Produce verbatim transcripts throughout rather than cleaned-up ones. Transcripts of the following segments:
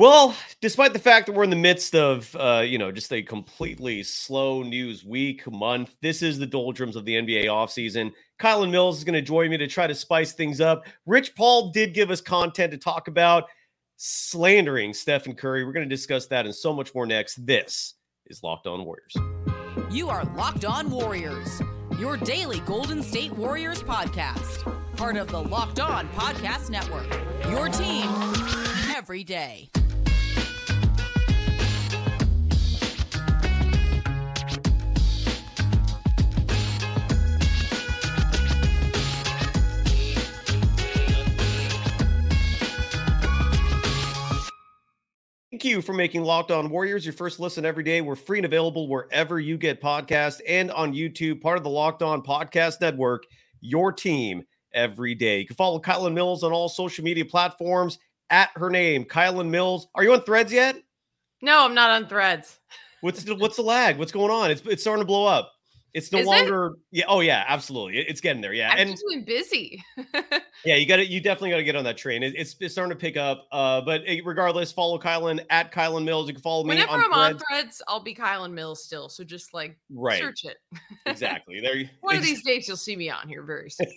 Well, despite the fact that we're in the midst of, uh, you know, just a completely slow news week, month, this is the doldrums of the N B A offseason. Kylen Mills is going to join me to try to spice things up. Rich Paul did give us content to talk about slandering Stephen Curry. We're going to discuss that and so much more next. This is Locked On Warriors. You are Locked On Warriors, your daily Golden State Warriors podcast. Part of the Locked On Podcast Network, your team every day. Thank you for making Locked On Warriors your first listen every day. We're free and available wherever you get podcasts and on YouTube, part of the Locked On Podcast Network, your team every day. You can follow Kylen Mills on all social media platforms at her name, Kylen Mills. Are you on Threads yet? No, I'm not on Threads. What's the, what's the lag? What's going on? It's it's starting to blow up. It's no Is longer. It? Yeah. Oh yeah, absolutely. It's getting there. Yeah. I'm and, just doing busy. yeah. You got to, you definitely got to get on that train. It, it's, it's starting to pick up. Uh, but regardless, follow Kylen at Kylen Mills. You can follow me whenever on I'm Threads. on Threads, I'll be Kylen Mills still. So just like right. search it. exactly. There you One of these days you'll see me on here very soon.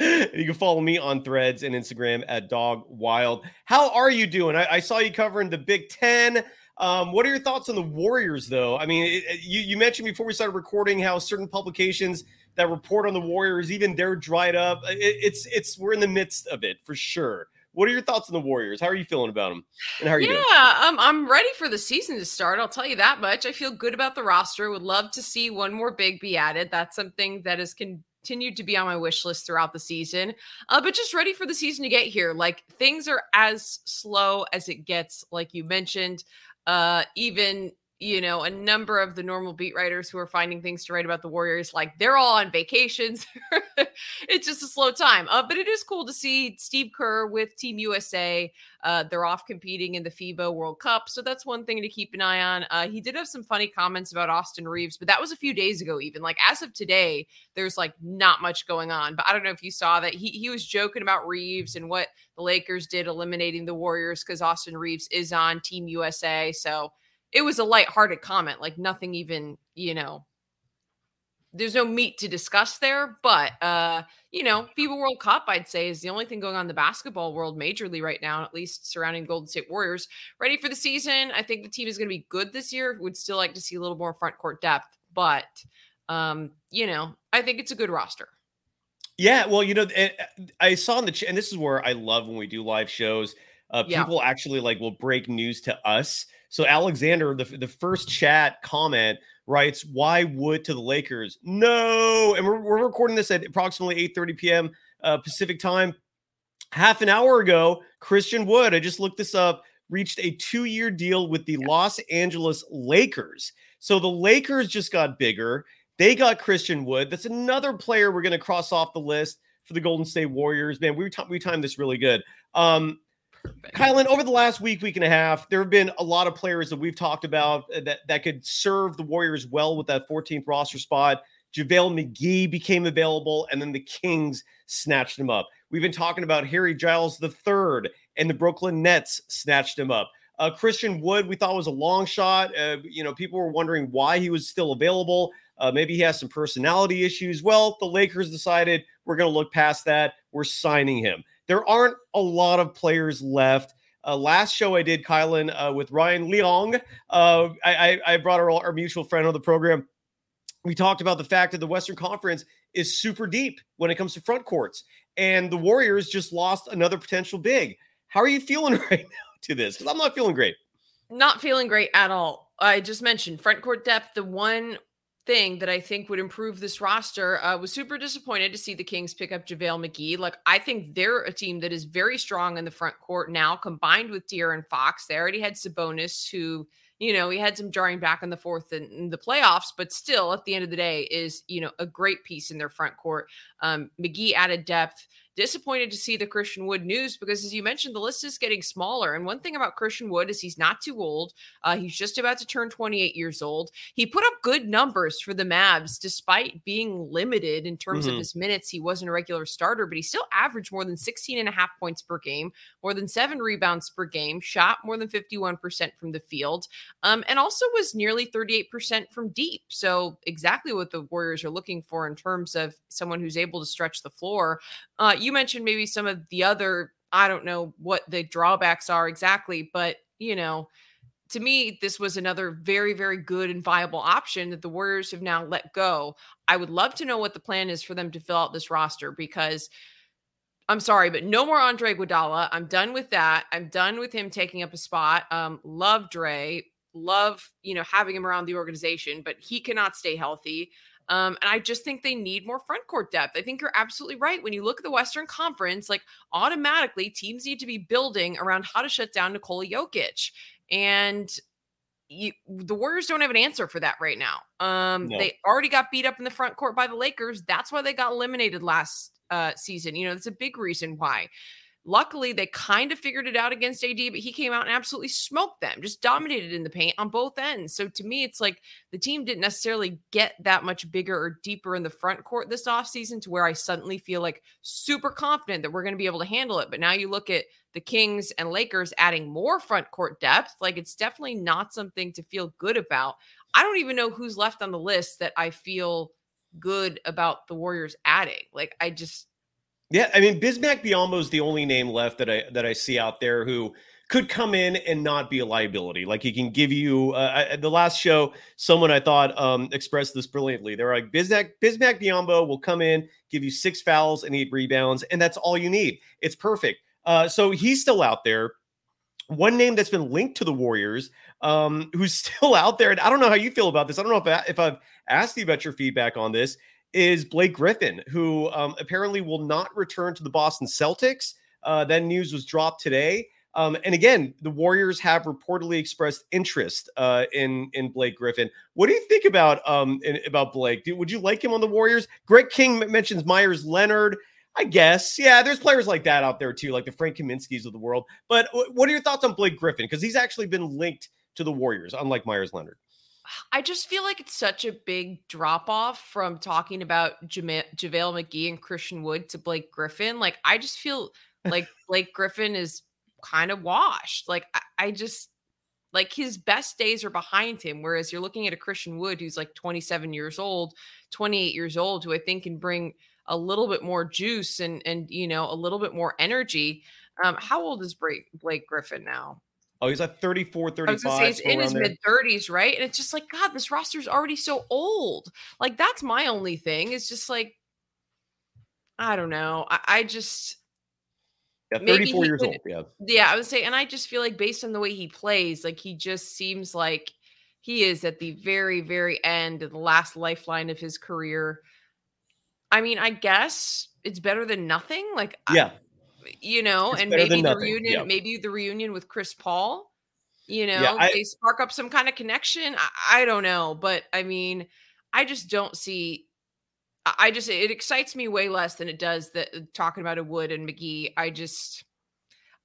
You can follow me on Threads and Instagram at Dog Wild. How are you doing? I, I saw you covering the Big Ten. Um, what are your thoughts on the Warriors, though? I mean, it, you, you mentioned before we started recording how certain publications that report on the Warriors, even they're dried up. It, it's it's we're in the midst of it for sure. What are your thoughts on the Warriors? How are you feeling about them? And how are you yeah, doing? Yeah, I'm, I'm ready for the season to start. I'll tell you that much. I feel good about the roster. Would love to see one more big be added. That's something that is con- continued to be on my wish list throughout the season, uh, but just ready for the season to get here. Like things are as slow as it gets, like you mentioned. Uh, even, you know, a number of the normal beat writers who are finding things to write about the Warriors, like they're all on vacations. It's just a slow time. Uh, but it is cool to see Steve Kerr with Team U S A. Uh, they're off competing in the FIBA World Cup. So that's one thing to keep an eye on. Uh, he did have some funny comments about Austin Reeves, but that was a few days ago, even like as of today, there's like not much going on, but I don't know if you saw that he, he was joking about Reeves and what the Lakers did eliminating the Warriors. Cause Austin Reeves is on Team U S A. So it was a lighthearted comment, like nothing even, you know, there's no meat to discuss there, but, uh, you know, FIBA World Cup, I'd say, is the only thing going on in the basketball world majorly right now, at least surrounding Golden State Warriors. Ready for the season. I think the team is going to be good this year. Would still like to see a little more front court depth, but, um, you know, I think it's a good roster. Yeah, well, you know, I saw in the chat, and this is where I love when we do live shows, uh, yeah. people actually, like, will break news to us. So Alexander, the, the first chat comment writes, why would to the Lakers? No. And we're, we're recording this at approximately eight thirty p.m. Uh, Pacific time. Half an hour ago, Christian Wood, I just looked this up, reached a two-year deal with the Los Angeles Lakers. So the Lakers just got bigger. They got Christian Wood. That's another player we're going to cross off the list for the Golden State Warriors. Man, we, t- we timed this really good. Um Perfect. Kylen, over the last week, week and a half, there have been a lot of players that we've talked about that, that could serve the Warriors well with that fourteenth roster spot. JaVale McGee became available, and then the Kings snatched him up. We've been talking about Harry Giles the third, and the Brooklyn Nets snatched him up. Uh, Christian Wood, we thought was a long shot. Uh, you know, people were wondering why he was still available. Uh, maybe he has some personality issues. Well, the Lakers decided we're going to look past that. We're signing him. There aren't a lot of players left. Uh, last show I did, Kylen, uh, with Ryan Leong, uh, I, I brought our, our mutual friend on the program. We talked about the fact that the Western Conference is super deep when it comes to front courts, and the Warriors just lost another potential big. How are you feeling right now to this? Because I'm not feeling great. Not feeling great at all. I just mentioned front court depth, the one thing that I think would improve this roster. I uh, was super disappointed to see the Kings pick up JaVale McGee. Like, I think they're a team that is very strong in the front court now, combined with Deer and Fox. They already had Sabonis, who, you know, he had some jarring back in the fourth in, in the playoffs, but still, at the end of the day, is, you know, a great piece in their front court. Um, McGee added depth. Disappointed to see the Christian Wood news because, as you mentioned, the list is getting smaller. And one thing about Christian Wood is he's not too old. Uh, he's just about to turn twenty-eight years old. He put up good numbers for the Mavs despite being limited in terms mm-hmm. of his minutes. He wasn't a regular starter, but he still averaged more than sixteen and a half points per game, more than seven rebounds per game, shot more than fifty-one percent from the field, um, and also was nearly thirty-eight percent from deep. So exactly what the Warriors are looking for in terms of someone who's able to stretch the floor. Uh, you mentioned maybe some of the other, I don't know what the drawbacks are exactly, but, you know, to me, this was another very, very good and viable option that the Warriors have now let go. I would love to know what the plan is for them to fill out this roster because I'm sorry, but no more Andre Iguodala. I'm done with that. I'm done with him taking up a spot. Um, love Dre, love, you know, having him around the organization, but he cannot stay healthy. Um, and I just think they need more front court depth. I think you're absolutely right. When you look at the Western Conference, like automatically teams need to be building around how to shut down Nikola Jokic. And you, the Warriors don't have an answer for that right now. Um, no. They already got beat up in the front court by the Lakers. That's why they got eliminated last uh, season. You know, that's a big reason why. Luckily, they kind of figured it out against A D, but he came out and absolutely smoked them, just dominated in the paint on both ends. So to me, it's like the team didn't necessarily get that much bigger or deeper in the front court this offseason to where I suddenly feel like super confident that we're going to be able to handle it. But now you look at the Kings and Lakers adding more front court depth, like it's definitely not something to feel good about. I don't even know who's left on the list that I feel good about the Warriors adding. Like I just... Yeah, I mean, Bismack Biyombo is the only name left that I that I see out there who could come in and not be a liability. Like he can give you uh, I, the last show. Someone I thought um, expressed this brilliantly. They're like Bismack Bismack Biyombo will come in, give you six fouls and eight rebounds, and that's all you need. It's perfect. Uh, so he's still out there. One name that's been linked to the Warriors, um, who's still out there, and I don't know how you feel about this. I don't know if I, if I've asked you about your feedback on this. Is Blake Griffin, who um, apparently will not return to the Boston Celtics. Uh, that news was dropped today. Um, and again, the Warriors have reportedly expressed interest uh, in, in Blake Griffin. What do you think about um, in, about Blake? Do, would you like him on the Warriors? Greg King mentions Myers Leonard, I guess. Yeah, there's players like that out there too, like the Frank Kaminsky's of the world. But w- what are your thoughts on Blake Griffin? Because he's actually been linked to the Warriors, unlike Myers Leonard. I just feel like it's such a big drop off from talking about Jama- JaVale McGee and Christian Wood to Blake Griffin. Like, I just feel like Blake Griffin is kind of washed. Like, I, I just like his best days are behind him. Whereas you're looking at a Christian Wood who's like twenty-seven years old, twenty-eight years old, who I think can bring a little bit more juice and, and, you know, a little bit more energy. Um, how old is Blake, Blake Griffin now? Oh, he's like thirty-four, thirty-five. I was gonna say he's in his mid-thirties, right? And it's just like, God, this roster's already so old. Like, that's my only thing. It's just like, I don't know. I, I just... Yeah, thirty-four years old, yeah. Yeah, I would say, and I just feel like based on the way he plays, like, he just seems like he is at the very, very end of the last lifeline of his career. I mean, I guess it's better than nothing. Like, yeah. I, You know, it's and maybe the reunion, yeah. maybe the reunion with Chris Paul, you know, yeah, I, they spark up some kind of connection. I, I don't know. But I mean, I just don't see, I just, it excites me way less than it does that talking about a Wood and McGee. I just,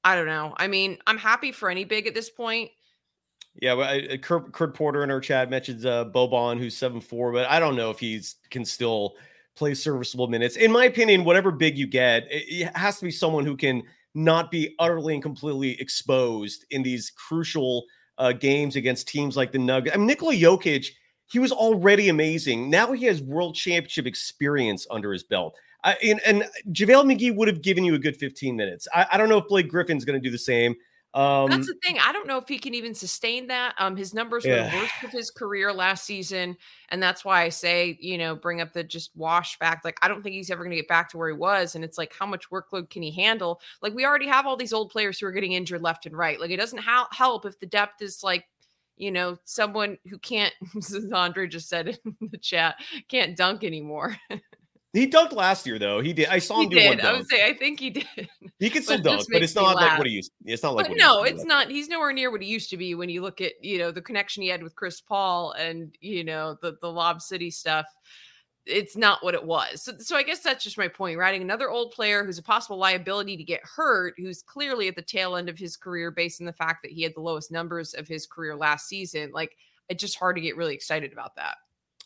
I don't know. I mean, I'm happy for any big at this point. Yeah, well, I, Kurt, Kurt Porter in our chat mentions uh, Boban, who's seven four, but I don't know if he's can still play serviceable minutes. In my opinion, whatever big you get, it has to be someone who can not be utterly and completely exposed in these crucial uh, games against teams like the Nuggets. I mean, Nikola Jokic, he was already amazing. Now he has world championship experience under his belt. I, and, and JaVale McGee would have given you a good fifteen minutes. I, I don't know if Blake Griffin's going to do the same. Um, That's the thing. I don't know if he can even sustain that. Um, his numbers were yeah. the worst of his career last season. And that's why I say, you know, bring up the just wash fact. Like, I don't think he's ever going to get back to where he was. And it's like, how much workload can he handle? Like, we already have all these old players who are getting injured left and right. Like, it doesn't ha- help if the depth is like, you know, someone who can't, as Andre just said in the chat, can't dunk anymore. He dunked last year, though. He did. I saw him he do did. one dunk. I would say, I think he did. He can still dunk, but it's not laugh. like what he used to be. It's not like but what No, he used to be. it's not. He's nowhere near what he used to be when you look at, you know, the connection he had with Chris Paul and, you know, the, the Lob City stuff. it's not what it was. So, so I guess that's just my point. Riding another old player who's a possible liability to get hurt, who's clearly at the tail end of his career based on the fact that he had the lowest numbers of his career last season. Like, it's just hard to get really excited about that.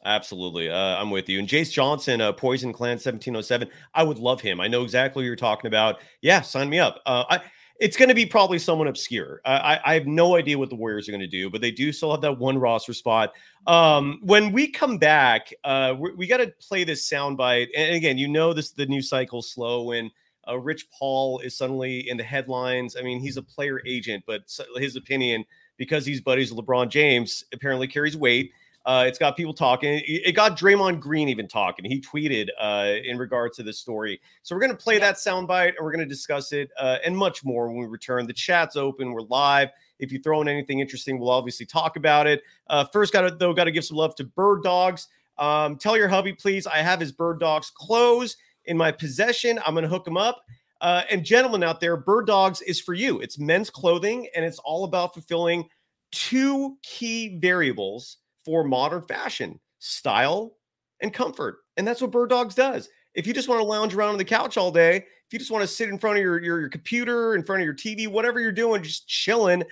Absolutely. Uh, I'm with you. And Jace Johnson, uh, Poison Clan seventeen oh seven. I would love him. I know exactly what you're talking about. Yeah, sign me up. Uh, I, it's going to be probably someone obscure. I, I have no idea what the Warriors are going to do, but they do still have that one roster spot. Um, when we come back, uh, we, we got to play this soundbite. And again, you know, this the news cycle slow when uh, Rich Paul is suddenly in the headlines. I mean, he's a player agent, but his opinion, because he's buddies with LeBron James, apparently carries weight. Uh, it's got people talking. It got Draymond Green even talking. He tweeted uh, in regards to this story. So we're going to play that soundbite, and we're going to discuss it uh, and much more when we return. The chat's open. We're live. If you throw in anything interesting, we'll obviously talk about it. Uh, first, got to, though, got to give some love to Bird Dogs. Um, tell your hubby, please, I have his Bird Dogs clothes in my possession. I'm going to hook them up. Uh, and gentlemen out there, Bird Dogs is for you. It's men's clothing, and it's all about fulfilling two key variables for modern fashion, style, and comfort. And that's what Bird Dogs does. If you just want to lounge around on the couch all day, if you just want to sit in front of your, your, your computer, in front of your T V, whatever you're doing, just chilling,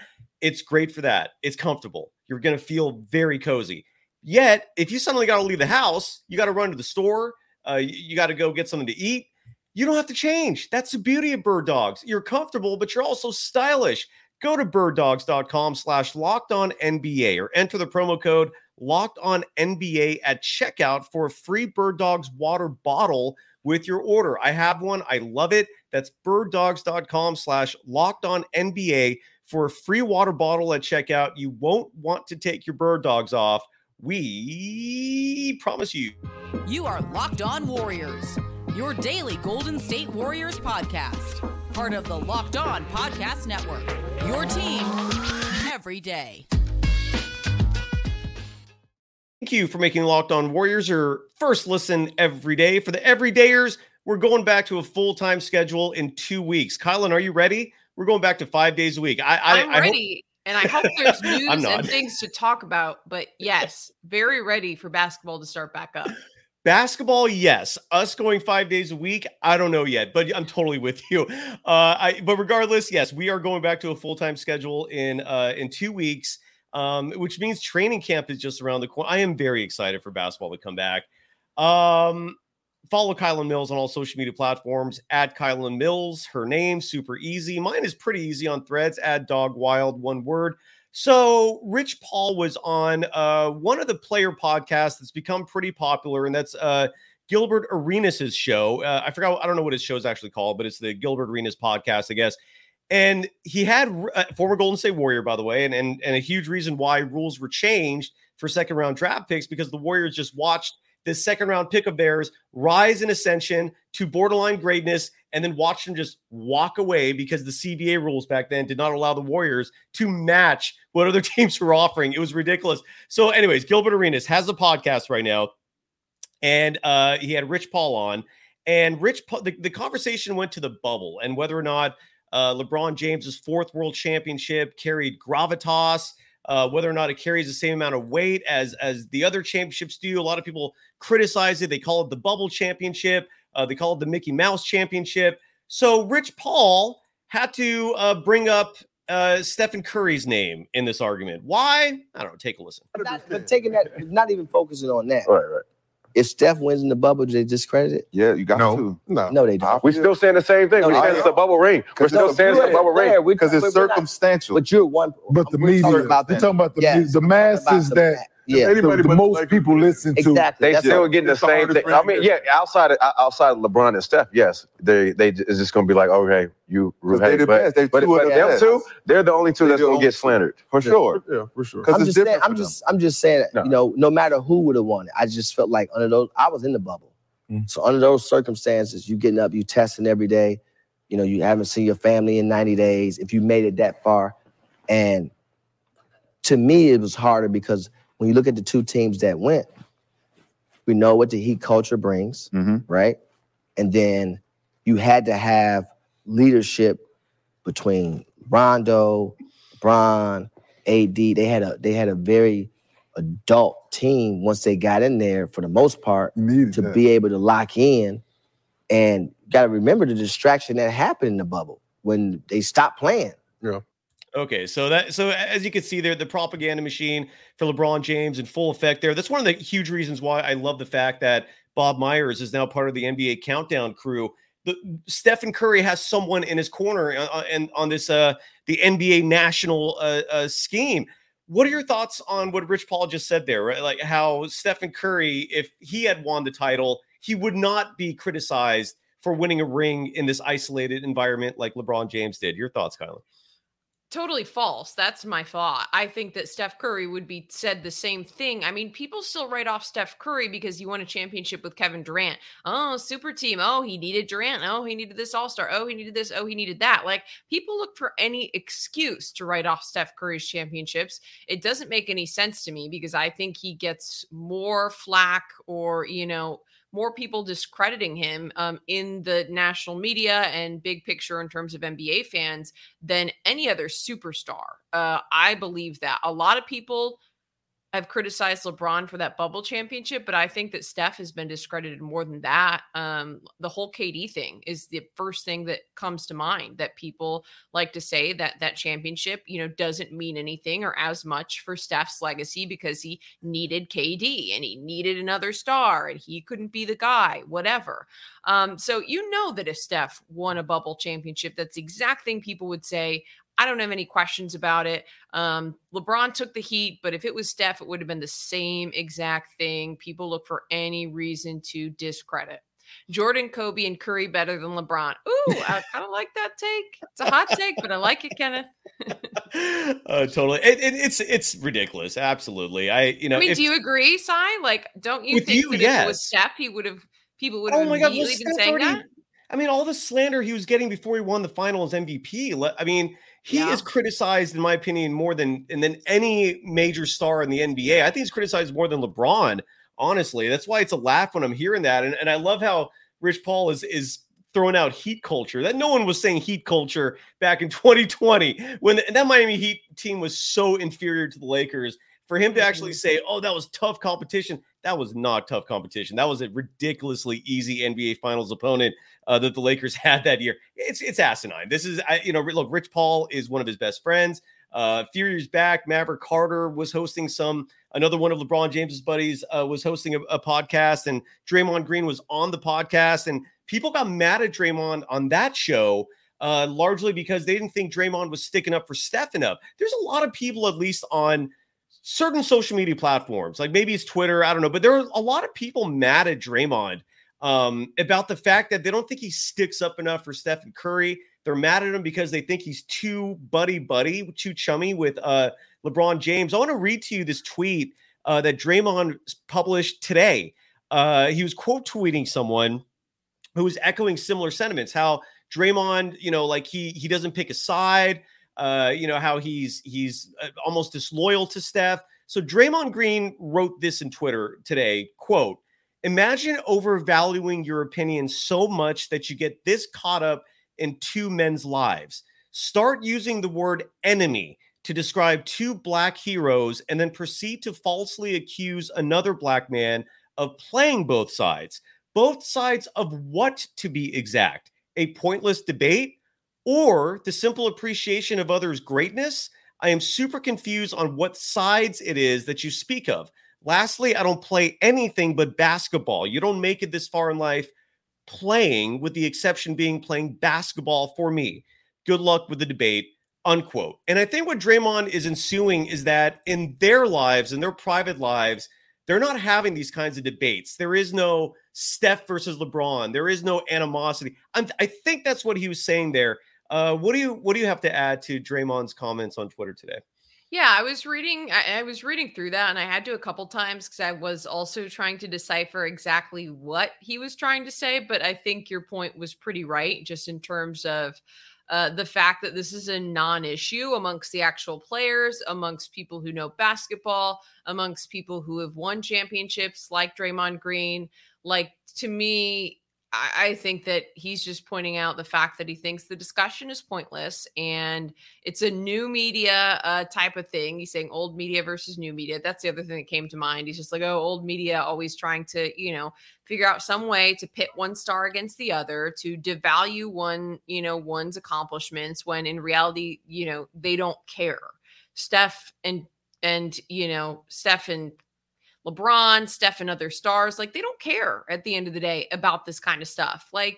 it's great for that. It's comfortable. You're going to feel very cozy. Yet, if you suddenly got to leave the house, you got to run to the store, uh, you, you got to go get something to eat, you don't have to change. That's the beauty of Bird Dogs. You're comfortable, but you're also stylish. Go to birddogs.com slash locked on NBA or enter the promo code locked on N B A at checkout for a free Bird Dogs water bottle with your order. I have one. I love it. That's birddogs.com slash locked on NBA for a free water bottle at checkout. You won't want to take your Bird Dogs off. We promise you. You are Locked On Warriors, your daily Golden State Warriors podcast. Part of the Locked On Podcast Network, your team every day. Thank you for making Locked On Warriors your first listen every day. For the everydayers, we're going back to a full-time schedule in two weeks. Kylen, are you ready? We're going back to five days a week. I, I, I'm I ready, hope... and I hope there's news and things to talk about. But yes, very ready for basketball to start back up. Basketball, yes. Us going five days a week, I don't know yet, but I'm totally with you. Uh, I, but regardless, yes, we are going back to a full-time schedule in uh, in two weeks, um, which means training camp is just around the corner. I am very excited for basketball to come back. Um, follow Kylen Mills on all social media platforms, at Kylen Mills, her name, super easy. Mine is pretty easy on Threads, at Dog Wild, one word. So Rich Paul was on uh, one of the player podcasts that's become pretty popular, and that's uh, Gilbert Arenas' show. Uh, I forgot, I don't know what his show is actually called, but it's the Gilbert Arenas podcast, I guess. And he had uh, former Golden State Warrior, by the way, and, and and a huge reason why rules were changed for second round draft picks, because the Warriors just watched this second round pick of theirs rise in ascension to borderline greatness, and then watch them just walk away because the C B A rules back then did not allow the Warriors to match what other teams were offering. It was ridiculous. So anyways, Gilbert Arenas has a podcast right now, and uh, he had Rich Paul on. And Rich Paul, the, the conversation went to the bubble and whether or not uh, LeBron James's fourth world championship carried gravitas, uh, whether or not it carries the same amount of weight as, as the other championships do. A lot of people criticize it. They call it the bubble championship. Uh, they call it the Mickey Mouse Championship. So Rich Paul had to uh, bring up uh, Stephen Curry's name in this argument. Why? I don't know. Take a listen. Not, but taking that, not even focusing on that. Right, right. If Steph wins in the bubble, do they discredit it? Yeah, you got no. to. No, no, they don't. We're still saying the same thing. No, we're saying it's a bubble ring. We're still saying it's a bubble ring because it's circumstantial. Not, but you're one. But the media. We're talking about, we're talking about the, yes, the masses that. Fact. Yeah, anybody the, the most like, people listen exactly. to. Exactly. They That's still it. getting the it's same thing. I mean, yeah, outside of, outside of LeBron and Steph, yes, they they it's just gonna be like, okay, you. Hey, the but they but, but them best. two, they're the only two they that's gonna get slandered for yeah. sure. Yeah, for sure. I'm it's just saying, I'm just I'm just saying that no. you know, no matter who would have won it, I just felt like under those, I was in the bubble, mm-hmm. so under those circumstances, you getting up, you testing every day, you know, you haven't seen your family in ninety days. If you made it that far, and to me, it was harder because. When you look at the two teams that went, we know what the Heat culture brings, mm-hmm. right? And then you had to have leadership between Rondo, Bron, A D. They had a they had a very adult team, once they got in there, for the most part, Needed to that. be able to lock in. And got to remember the distraction that happened in the bubble when they stopped playing. Yeah. Okay, so that so as you can see there, the propaganda machine for LeBron James in full effect there. That's one of the huge reasons why I love the fact that Bob Myers is now part of the N B A Countdown crew. The, Stephen Curry has someone in his corner and on, on this uh, the N B A national uh, uh, scheme. What are your thoughts on what Rich Paul just said there? Right? Like how Stephen Curry, if he had won the title, he would not be criticized for winning a ring in this isolated environment like LeBron James did. Your thoughts, Kylen? Totally false. That's my thought. I think that Steph Curry would be said the same thing. I mean, people still write off Steph Curry because he won a championship with Kevin Durant. Oh, super team. Oh, he needed Durant. Oh, he needed this all-star. Oh, he needed this. Oh, he needed that. Like, people look for any excuse to write off Steph Curry's championships. It doesn't make any sense to me because I think he gets more flack or, you know, more people discrediting him um, in the national media and big picture in terms of N B A fans than any other superstar. Uh, I believe that. A lot of people have criticized LeBron for that bubble championship, but I think that Steph has been discredited more than that. Um, the whole K D thing is the first thing that comes to mind, that people like to say that that championship, you know, doesn't mean anything or as much for Steph's legacy because he needed K D and he needed another star and he couldn't be the guy, whatever. Um, so, you know, that if Steph won a bubble championship, that's the exact thing people would say. I don't have any questions about it. Um, LeBron took the heat, but if it was Steph, it would have been the same exact thing. People look for any reason to discredit. Jordan, Kobe, and Curry better than LeBron. Ooh, I kind of like that take. It's a hot take, but I like it, Kenneth. uh, totally. It, it, it's it's ridiculous. Absolutely. I you know. I mean, if, do you agree, Si? Like, don't you think you, that yes. if it was Steph, he would have people would have oh immediately God, been saying already, that? I mean, all the slander he was getting before he won the Finals M V P. I mean. He yeah. is criticized, in my opinion, more than and than any major star in the N B A. I think he's criticized more than LeBron, honestly. That's why it's a laugh when I'm hearing that. And, and I love how Rich Paul is is throwing out heat culture. That no one was saying heat culture back in twenty twenty when the, that Miami Heat team was so inferior to the Lakers. For him to actually say, oh, that was tough competition. That was not tough competition. That was a ridiculously easy N B A Finals opponent uh, that the Lakers had that year. It's it's asinine. This is, I, you know, look, Rich Paul is one of his best friends. Uh, a few years back, Maverick Carter was hosting some, another one of LeBron James's buddies uh, was hosting a, a podcast, and Draymond Green was on the podcast, and people got mad at Draymond on that show. Uh, largely because they didn't think Draymond was sticking up for Steph enough. There's a lot of people, at least on certain social media platforms, like maybe it's Twitter, I don't know, but there are a lot of people mad at Draymond um, about the fact that they don't think he sticks up enough for Stephen Curry. They're mad at him because they think he's too buddy-buddy, too chummy with uh, LeBron James. I want to read to you this tweet uh, that Draymond published today. Uh, he was quote tweeting someone who was echoing similar sentiments, how Draymond, you know, like he he doesn't pick a side. Uh, you know, how he's he's almost disloyal to Steph. So Draymond Green wrote this in Twitter today, quote, imagine overvaluing your opinion so much that you get this caught up in two men's lives. Start using the word enemy to describe two black heroes and then proceed to falsely accuse another black man of playing both sides. Both sides of what, to be exact? A pointless debate? Or the simple appreciation of others' greatness? I am super confused on what sides it is that you speak of. Lastly, I don't play anything but basketball. You don't make it this far in life playing, with the exception being playing basketball for me. Good luck with the debate, unquote. And I think what Draymond is ensuing is that in their lives, in their private lives, they're not having these kinds of debates. There is no Steph versus LeBron. There is no animosity. I'm, I think that's what he was saying there. Uh, what do you what do you have to add to Draymond's comments on Twitter today? Yeah, I was reading I, I was reading through that, and I had to a couple times because I was also trying to decipher exactly what he was trying to say. But I think your point was pretty right, just in terms of uh, the fact that this is a non-issue amongst the actual players, amongst people who know basketball, amongst people who have won championships like Draymond Green. Like, to me, I, I think that he's just pointing out the fact that he thinks the discussion is pointless and it's a new media uh, type of thing. He's saying old media versus new media. That's the other thing that came to mind. He's just like, oh, old media always trying to, you know, figure out some way to pit one star against the other, to devalue one, you know, one's accomplishments when in reality, you know, they don't care. Steph and, and, you know, Steph and LeBron, Steph and other stars, like they don't care at the end of the day about this kind of stuff. Like,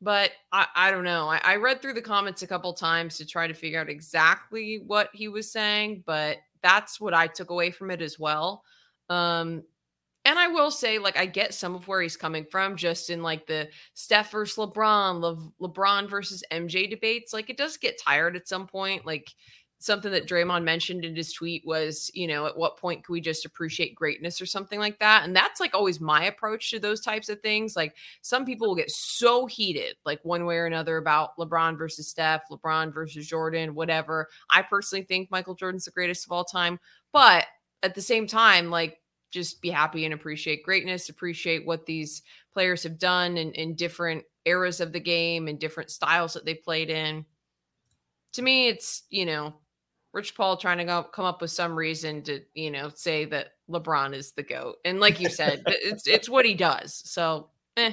but I, I don't know. I, I read through the comments a couple times to try to figure out exactly what he was saying, but that's what I took away from it as well. Um, and I will say, like, I get some of where he's coming from just in like the Steph versus LeBron, Le- LeBron versus M J debates. Like it does get tired at some point. Like, something that Draymond mentioned in his tweet was, you know, at what point can we just appreciate greatness or something like that? And that's like always my approach to those types of things. Like some people will get so heated, like one way or another about LeBron versus Steph, LeBron versus Jordan, whatever. I personally think Michael Jordan's the greatest of all time, but at the same time, like just be happy and appreciate greatness, appreciate what these players have done in, in different eras of the game and different styles that they played in. To me, it's, you know, Rich Paul trying to go, come up with some reason to, you know, say that LeBron is the GOAT. And like you said, it's it's what he does. So, eh.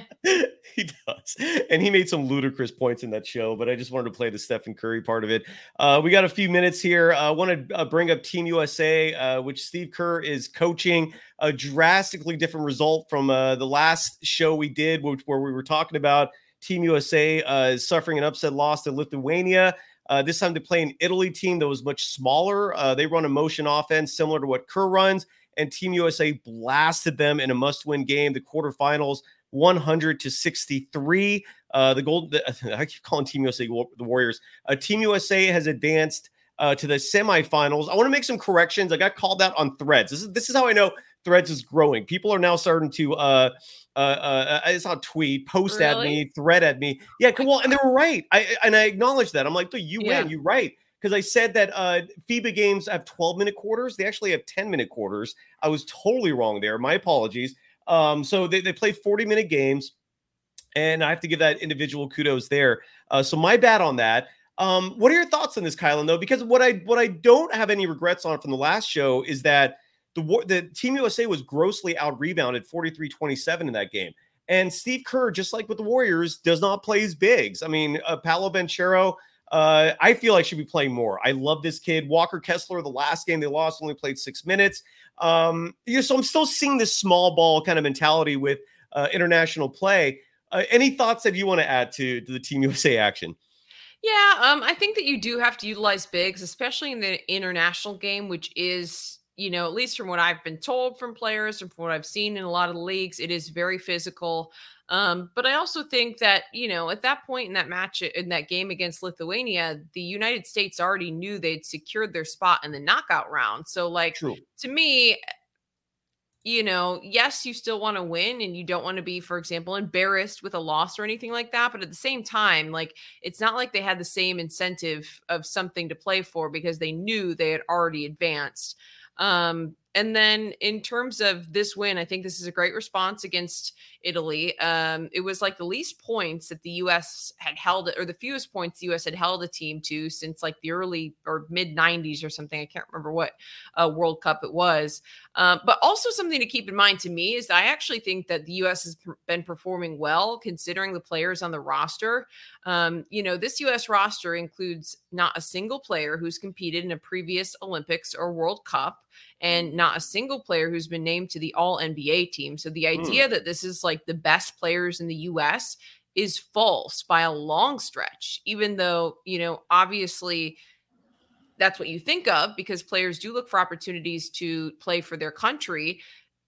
He does. And he made some ludicrous points in that show, but I just wanted to play the Stephen Curry part of it. Uh, we got a few minutes here. I uh, want to uh, bring up Team U S A, uh, which Steve Kerr is coaching. A drastically different result from uh, the last show we did, which, where we were talking about Team U S A uh, is suffering an upset loss to Lithuania. Uh, this time they play an Italy team that was much smaller. Uh, they run a motion offense similar to what Kerr runs, and Team U S A blasted them in a must-win game, the quarterfinals, one hundred to sixty-three. Uh, the gold, the, I keep calling Team U S A the Warriors. Uh, Team U S A has advanced uh, to the semifinals. I want to make some corrections. I got called out on Threads. This is this is how I know Threads is growing. People are now starting to, uh, uh, uh, I saw a tweet, post really? at me, thread at me. Yeah, come on. And they were right. I And I acknowledge that. I'm like, dude, you yeah. win. You're right. Because I said that uh, FIBA games have twelve-minute quarters. They actually have ten-minute quarters. I was totally wrong there. My apologies. Um, so they, they play forty-minute games. And I have to give that individual kudos there. Uh, so my bad on that. Um, what are your thoughts on this, Kylen, though? Because what I what I don't have any regrets on from the last show is that The, the Team U S A was grossly out-rebounded forty-three twenty-seven in that game. And Steve Kerr, just like with the Warriors, does not play his bigs. I mean, uh, Paolo Banchero, uh, I feel like should be playing more. I love this kid. Walker Kessler, the last game they lost, only played six minutes. Um, you know, so I'm still seeing this small ball kind of mentality with uh, international play. Uh, any thoughts that you want to add to, to the Team U S A action? Yeah, um, I think that you do have to utilize bigs, especially in the international game, which is, you know, at least from what I've been told from players and from what I've seen in a lot of the leagues, it is very physical. Um, but I also think that, you know, at that point in that match, in that game against Lithuania, the United States already knew they'd secured their spot in the knockout round. So, like, True. to me, you know, yes, you still want to win and you don't want to be, for example, embarrassed with a loss or anything like that. But at the same time, like, it's not like they had the same incentive of something to play for because they knew they had already advanced. Um, and then in terms of this win, I think this is a great response against Italy. Um, it was like the least points that the U S had held, or the fewest points the U S had held a team to since like the early or mid nineties or something. I can't remember what uh, World Cup it was. Um, but also something to keep in mind to me is that I actually think that the U S has pr- been performing well considering the players on the roster. Um, you know, this U S roster includes not a single player who's competed in a previous Olympics or World Cup, and not a single player who's been named to the all N B A team. So the idea mm. that this is like the best players in the U S is false by a long stretch, even though, you know, obviously that's what you think of because players do look for opportunities to play for their country.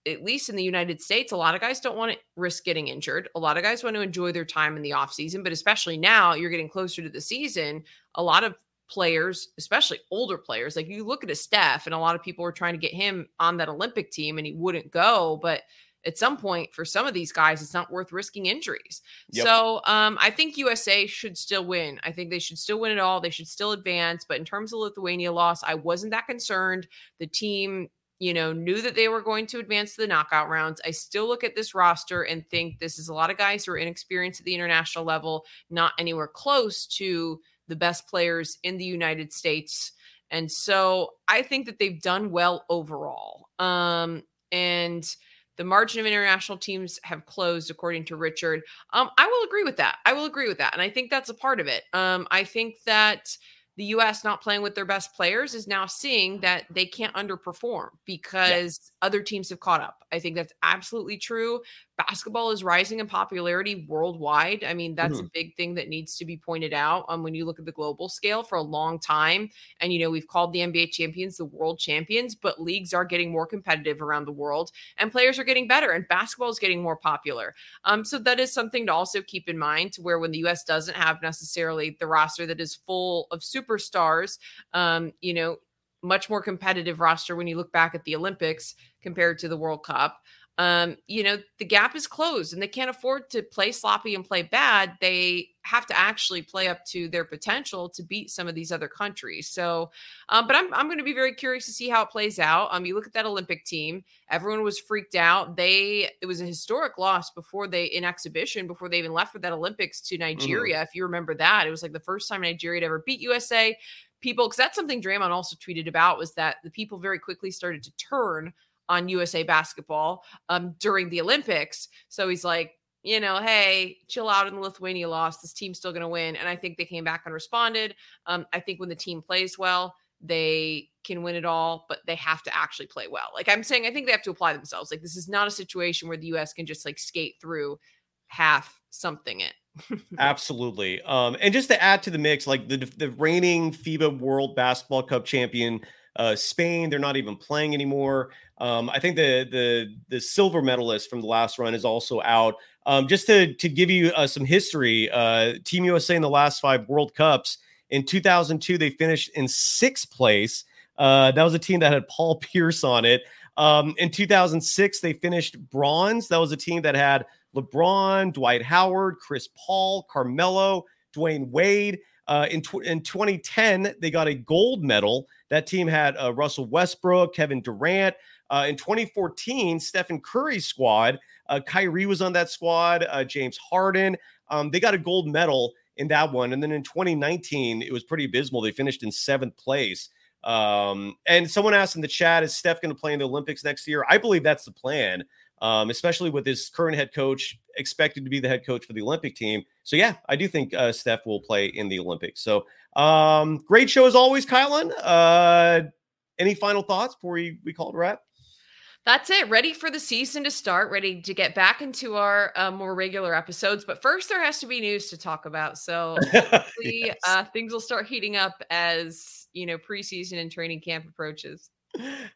At least in the United States, a lot of guys don't want to risk getting injured. A lot of guys want to enjoy their time in the offseason, but especially now you're getting closer to the season. A lot of players, especially older players, like you look at a Steph, and a lot of people were trying to get him on that Olympic team and he wouldn't go. But at some point for some of these guys, it's not worth risking injuries. Yep. So um, I think U S A should still win. I think they should still win it all. They should still advance. But in terms of Lithuania loss, I wasn't that concerned. The team you know, knew that they were going to advance to the knockout rounds. I still look at this roster and think this is a lot of guys who are inexperienced at the international level, not anywhere close to the best players in the United States. And so I think that they've done well overall. Um, and the margin of international teams have closed, according to Richard. Um, I will agree with that. I will agree with that. And I think that's a part of it. Um, I think that the U S not playing with their best players is now seeing that they can't underperform because yeah. other teams have caught up. I think that's absolutely true. Basketball is rising in popularity worldwide. I mean, that's mm-hmm. a big thing that needs to be pointed out. Um, when you look at the global scale for a long time, and, you know, we've called the N B A champions the world champions, but leagues are getting more competitive around the world and players are getting better and basketball is getting more popular. Um, so that is something to also keep in mind, to where when the U S doesn't have necessarily the roster that is full of super superstars, um, you know, much more competitive roster when you look back at the Olympics compared to the World Cup. Um, you know, the gap is closed and they can't afford to play sloppy and play bad. They have to actually play up to their potential to beat some of these other countries. So, um, but I'm, I'm going to be very curious to see how it plays out. Um, you look at that Olympic team, everyone was freaked out. They, it was a historic loss before they, in exhibition, before they even left for that Olympics to Nigeria. Mm-hmm. If you remember that, it was like the first time Nigeria had ever beat U S A. People, because that's something Draymond also tweeted about, was that the people very quickly started to turn on U S A basketball um, during the Olympics. So he's like, you know, hey, chill out in the Lithuania loss. This team's still going to win. And I think they came back and responded. Um, I think when the team plays well, they can win it all, but they have to actually play well. Like I'm saying, I think they have to apply themselves. Like this is not a situation where the U S can just like skate through half something it. Absolutely. Um, and just to add to the mix, like the, the reigning FIBA World Basketball Cup champion, Uh, Spain, they're not even playing anymore. Um, I think the the the silver medalist from the last run is also out. Um, just to to give you uh, some history, uh, Team U S A in the last five World Cups, in two thousand two, they finished in sixth place. Uh, that was a team that had Paul Pierce on it. Um, in two thousand six, they finished bronze. That was a team that had LeBron, Dwight Howard, Chris Paul, Carmelo, Dwayne Wade. Uh, in, tw- in twenty ten, they got a gold medal. That team had uh, Russell Westbrook, Kevin Durant. Uh, in twenty fourteen, Stephen Curry's squad, uh, Kyrie was on that squad, uh, James Harden. Um, they got a gold medal in that one. And then in twenty nineteen, it was pretty abysmal. They finished in seventh place. Um, and someone asked in the chat, is Steph going to play in the Olympics next year? I believe that's the plan, um, especially with his current head coach expected to be the head coach for the Olympic team. So yeah, I do think uh, Steph will play in the Olympics. So um, great show as always, Kylen. Uh, any final thoughts before we, we call it a wrap? That's it. Ready for the season to start, ready to get back into our uh, more regular episodes. But first there has to be news to talk about. So hopefully yes. uh, things will start heating up as, you know, preseason and training camp approaches.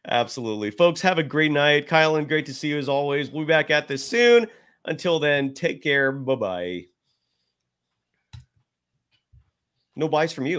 Absolutely. Folks, have a great night. Kylen, great to see you as always. We'll be back at this soon. Until then, take care. Bye-bye. No buys from you.